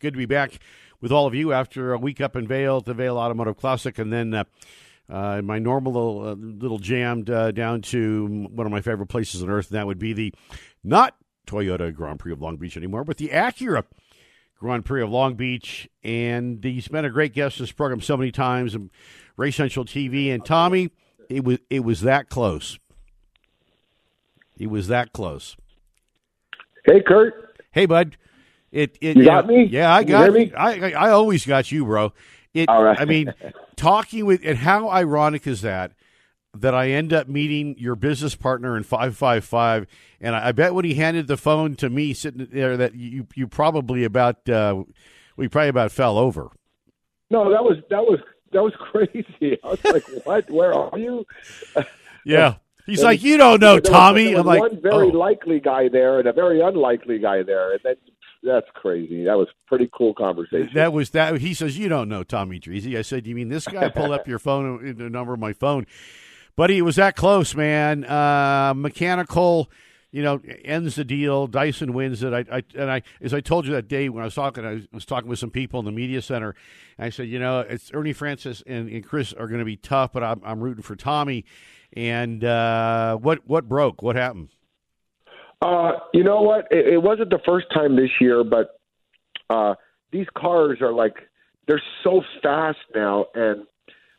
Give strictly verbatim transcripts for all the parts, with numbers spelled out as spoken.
good to be back with all of you after a week up in Vail at the Vail Automotive Classic, and then uh, uh, my normal little, uh, little jam uh, down to one of my favorite places on earth, and that would be the not Toyota Grand Prix of Long Beach anymore, but the Acura Grand Prix of Long Beach. And he's been a great guest on this program so many times, Race Central T V. And Tommy, it was it was that close. It was that close. Hey, Kurt. Hey, bud. It it you got yeah, me. Yeah, I got you. Me? I, I I always got you, bro. It. All right. I mean, talking with and how ironic is that that I end up meeting your business partner in five five five, and I, I bet when he handed the phone to me sitting there that you you probably about uh, we probably about fell over. No, that was that was that was crazy. I was like, what? Where are you? Yeah. He's like, you don't know, Tommy. I'm like, one very likely guy there and a very unlikely guy there, and that's that's crazy. That was pretty cool conversation. That was that. He says, you don't know, Tommy Drissi. I said, you mean this guy pulled up your phone, the number of my phone, buddy? It was that close, man. Uh, mechanical, you know, ends the deal. Dyson wins it. I, I and I, as I told you that day when I was talking, I was, I was talking with some people in the media center, and I said, you know, it's Ernie Francis and, and Chris are going to be tough, but I'm, I'm rooting for Tommy. And uh, what what broke? What happened? Uh, you know what? It, it wasn't the first time this year, but uh, these cars are like, they're so fast now, and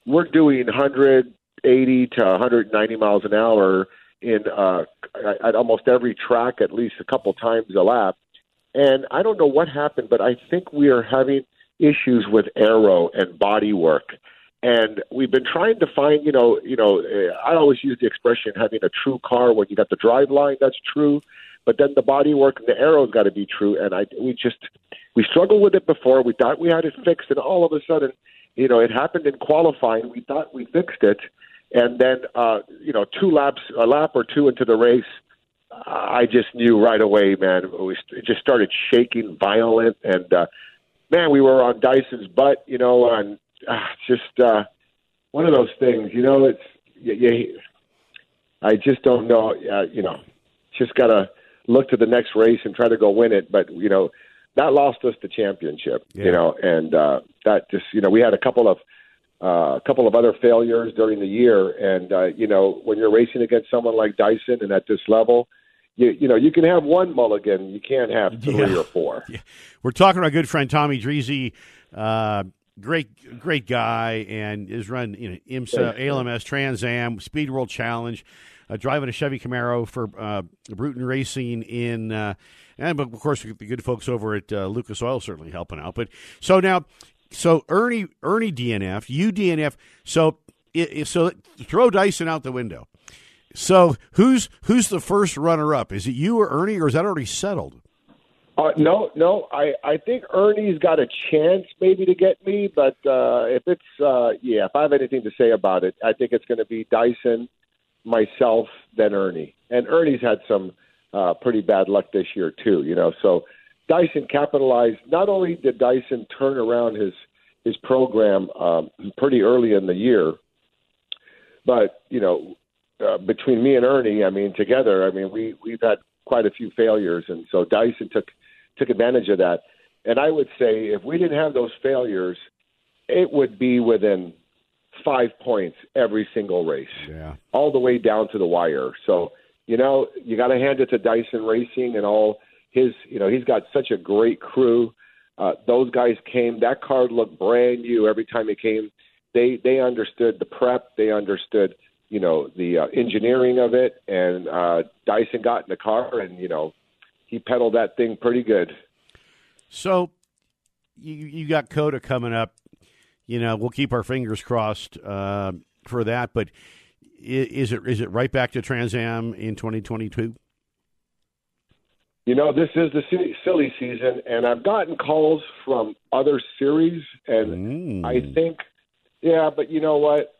we're doing one eighty to one ninety miles an hour in uh, at almost every track, at least a couple times a lap. And I don't know what happened, but I think we are having issues with aero and body work. And we've been trying to find, you know, you know, I always use the expression having a true car when you got the drive line, that's true. But then the body work and the aero's got to be true. And I, we just, we struggled with it before. We thought we had it fixed. And all of a sudden, you know, it happened in qualifying. We thought we fixed it. And then, uh, you know, two laps, a lap or two into the race, I just knew right away, man, we just started shaking violent. And, uh, man, we were on Dyson's butt, you know, on, Ah, just uh, one of those things, you know. It's you, you, I just don't know. Uh, you know, just gotta look to the next race and try to go win it. But you know, that lost us the championship. Yeah. You know, and uh, that just you know, we had a couple of uh, a couple of other failures during the year. And uh, you know, when you're racing against someone like Dyson and at this level. You, you know, you can have one mulligan. You can't have three yeah. or four. Yeah. We're talking to our good friend Tommy Drissi. Uh, Great, great guy, and has run you know IMSA, A L M S, Trans Am, Speed World Challenge, uh, driving a Chevy Camaro for uh, Burtin Racing in, uh, and of course the good folks over at uh, Lucas Oil certainly helping out. But so now, so Ernie, Ernie D N F, you D N F. So it, so throw Dyson out the window. So who's who's the first runner up? Is it you or Ernie, or is that already settled? Uh, no, no, I, I think Ernie's got a chance maybe to get me, but uh, if it's, uh, yeah, if I have anything to say about it, I think it's going to be Dyson, myself, then Ernie. And Ernie's had some uh, pretty bad luck this year too, you know. So Dyson capitalized. Not only did Dyson turn around his, his program um, pretty early in the year, but, you know, uh, between me and Ernie, I mean, together, I mean, we, we've had quite a few failures, and so Dyson took – took advantage of that. And I would say if we didn't have those failures, it would be within five points every single race, yeah. all the way down to the wire. So, you know, you got to hand it to Dyson Racing and all his, you know, he's got such a great crew. Uh, those guys came, that car looked brand new every time it came. They, they understood the prep. They understood, you know, the uh, engineering of it. And uh, Dyson got in the car and, you know, he pedaled that thing pretty good. So you you got COTA coming up. You know, we'll keep our fingers crossed uh, for that. But is it is it right back to Trans Am in twenty twenty-two? You know, this is the silly season, and I've gotten calls from other series, and mm. I think, yeah, but you know what?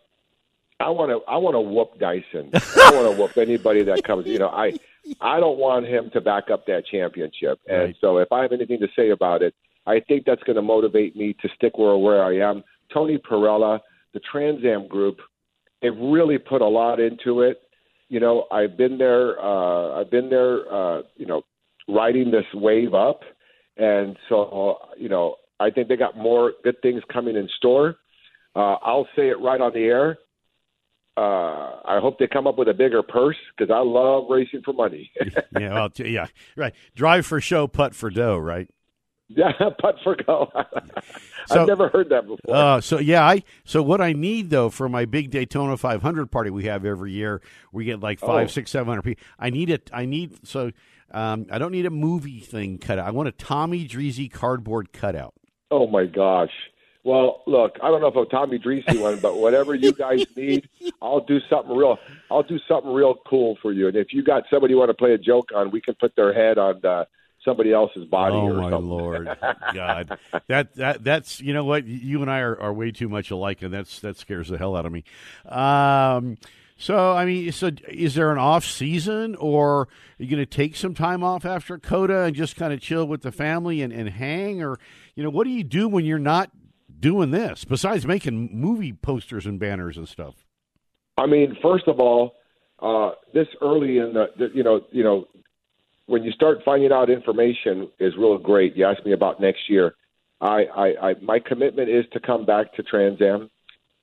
I want to I want to whoop Dyson. I want to whoop anybody that comes. You know, I I don't want him to back up that championship. And right. so if I have anything to say about it, I think that's going to motivate me to stick where where I am. Tony Perella, the Trans Am group, they've really put a lot into it. You know, I've been there. Uh, I've been there. Uh, you know, riding this wave up, And so, you know, I think they got more good things coming in store. Uh, I'll say it right on the air. Uh, I hope they come up with a bigger purse because I love racing for money. yeah, well, yeah, right. Drive for show, putt for dough, right? Yeah, putt for go. so, I've never heard that before. Uh, so, yeah, I so what I need, though, for my big Daytona five hundred party we have every year, we get like five, oh. six, seven hundred people. I need it. I need, so um, I don't need a movie thing cut out. I want a Tommy Drissi cardboard cutout. Oh, my gosh. Well, look, I don't know if a Tommy Drissi one, but whatever you guys need, I'll do something real. I'll do something real cool for you. And if you got somebody you want to play a joke on, we can put their head on uh, somebody else's body. Oh, or my something. Lord, God, that that that's you know what, you and I are, are way too much alike, and that's that scares the hell out of me. Um, so I mean, so is there an off season, or are you going to take some time off after COTA and just kind of chill with the family and, and hang, or you know, what do you do when you're not doing this besides making movie posters and banners and stuff? I mean, first of all, uh, this early in the, the, you know, you know, when you start finding out information is real great. You asked me about next year. I, I, I my commitment is to come back to Trans Am.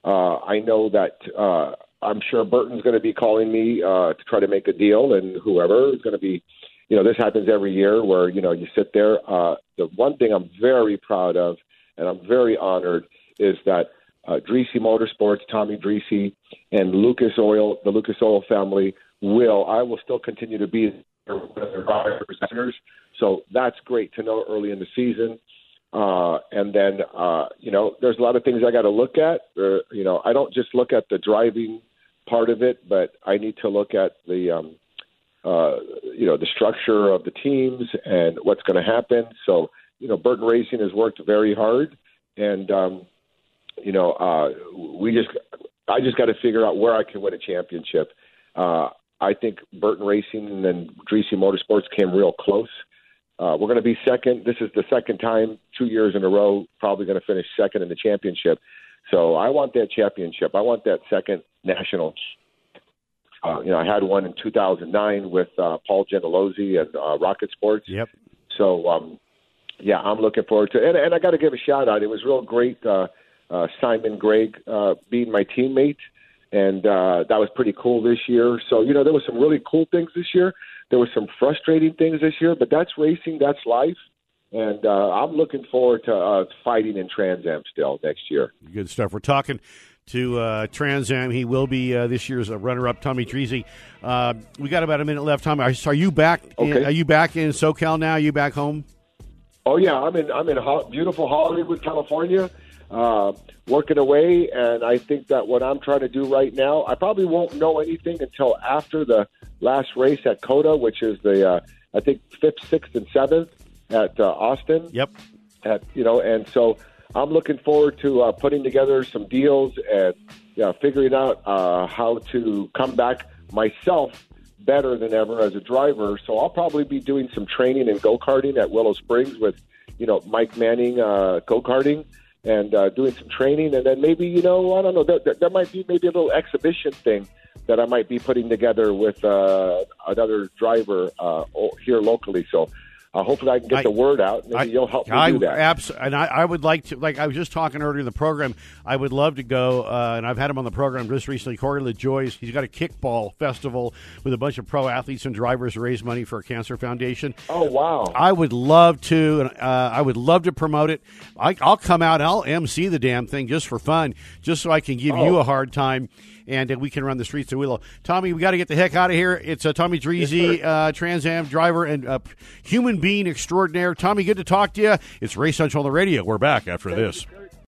Uh, I know that uh, I'm sure Burton's going to be calling me uh, to try to make a deal, and whoever is going to be, you know, this happens every year where, you know, you sit there. Uh, the one thing I'm very proud of, and I'm very honored, is that uh, Drissi Motorsports, Tommy Drissi, and Lucas Oil, the Lucas Oil family, will. I will still continue to be their representatives. So that's great to know early in the season. Uh, and then, uh, you know, there's a lot of things I got to look at. Or, you know, I don't just look at the driving part of it, but I need to look at the, um, uh, you know, the structure of the teams and what's going to happen. So, you know, Burtin Racing has worked very hard, and, um, you know, uh, we just I just got to figure out where I can win a championship. Uh, I think Burtin Racing and Drissi Motorsports came real close. Uh, we're going to be second. This is the second time, two years in a row, probably going to finish second in the championship. So I want that championship. I want that second national. Uh, you know, I had one in two thousand nine with uh, Paul Gentilozzi and uh, Rocket Sports. Yep. So, um yeah, I'm looking forward to it. And, and I got to give a shout-out. It was real great, uh, uh, Simon Gregg uh, being my teammate, and uh, that was pretty cool this year. So, you know, there was some really cool things this year. There was some frustrating things this year, but that's racing, that's life. And uh, I'm looking forward to uh, fighting in Trans Am still next year. Good stuff. We're talking to uh, Trans Am. He will be uh, this year's runner-up, Tommy Drissi. Uh, we got about a minute left, Tommy. Are, are you back? In, okay. Are you back in SoCal now? Are you back home? Oh yeah, I'm in I'm in ho- beautiful Hollywood, California, uh, working away, and I think that what I'm trying to do right now, I probably won't know anything until after the last race at COTA, which is the uh, I think fifth, sixth, and seventh at uh, Austin. Yep. At you know, and so I'm looking forward to uh, putting together some deals and yeah, figuring out uh, how to come back myself better than ever as a driver. So I'll probably be doing some training and go-karting at Willow Springs with, you know, Mike Manning uh, go-karting and uh, doing some training. And then maybe, you know, I don't know, there, there might be maybe a little exhibition thing that I might be putting together with uh, another driver uh, here locally. So uh, hopefully I can get I, the word out. Maybe I, you'll help me I, do that. Abs- and I, I would like to, like I was just talking earlier in the program, I would love to go, uh, and I've had him on the program just recently, Corey LaJoie. He's got a kickball festival with a bunch of pro athletes and drivers to raise money for a cancer foundation. Oh, wow. I would love to, and uh, I would love to promote it. I, I'll come out, I'll emcee the damn thing just for fun, just so I can give oh. you a hard time, and we can run the streets of Willow. Tommy, we got to get the heck out of here. It's uh, Tommy Drissi, yes, uh, Trans Am driver and uh, human being extraordinaire. Tommy, good to talk to you. It's Race Central on the radio. We're back after this.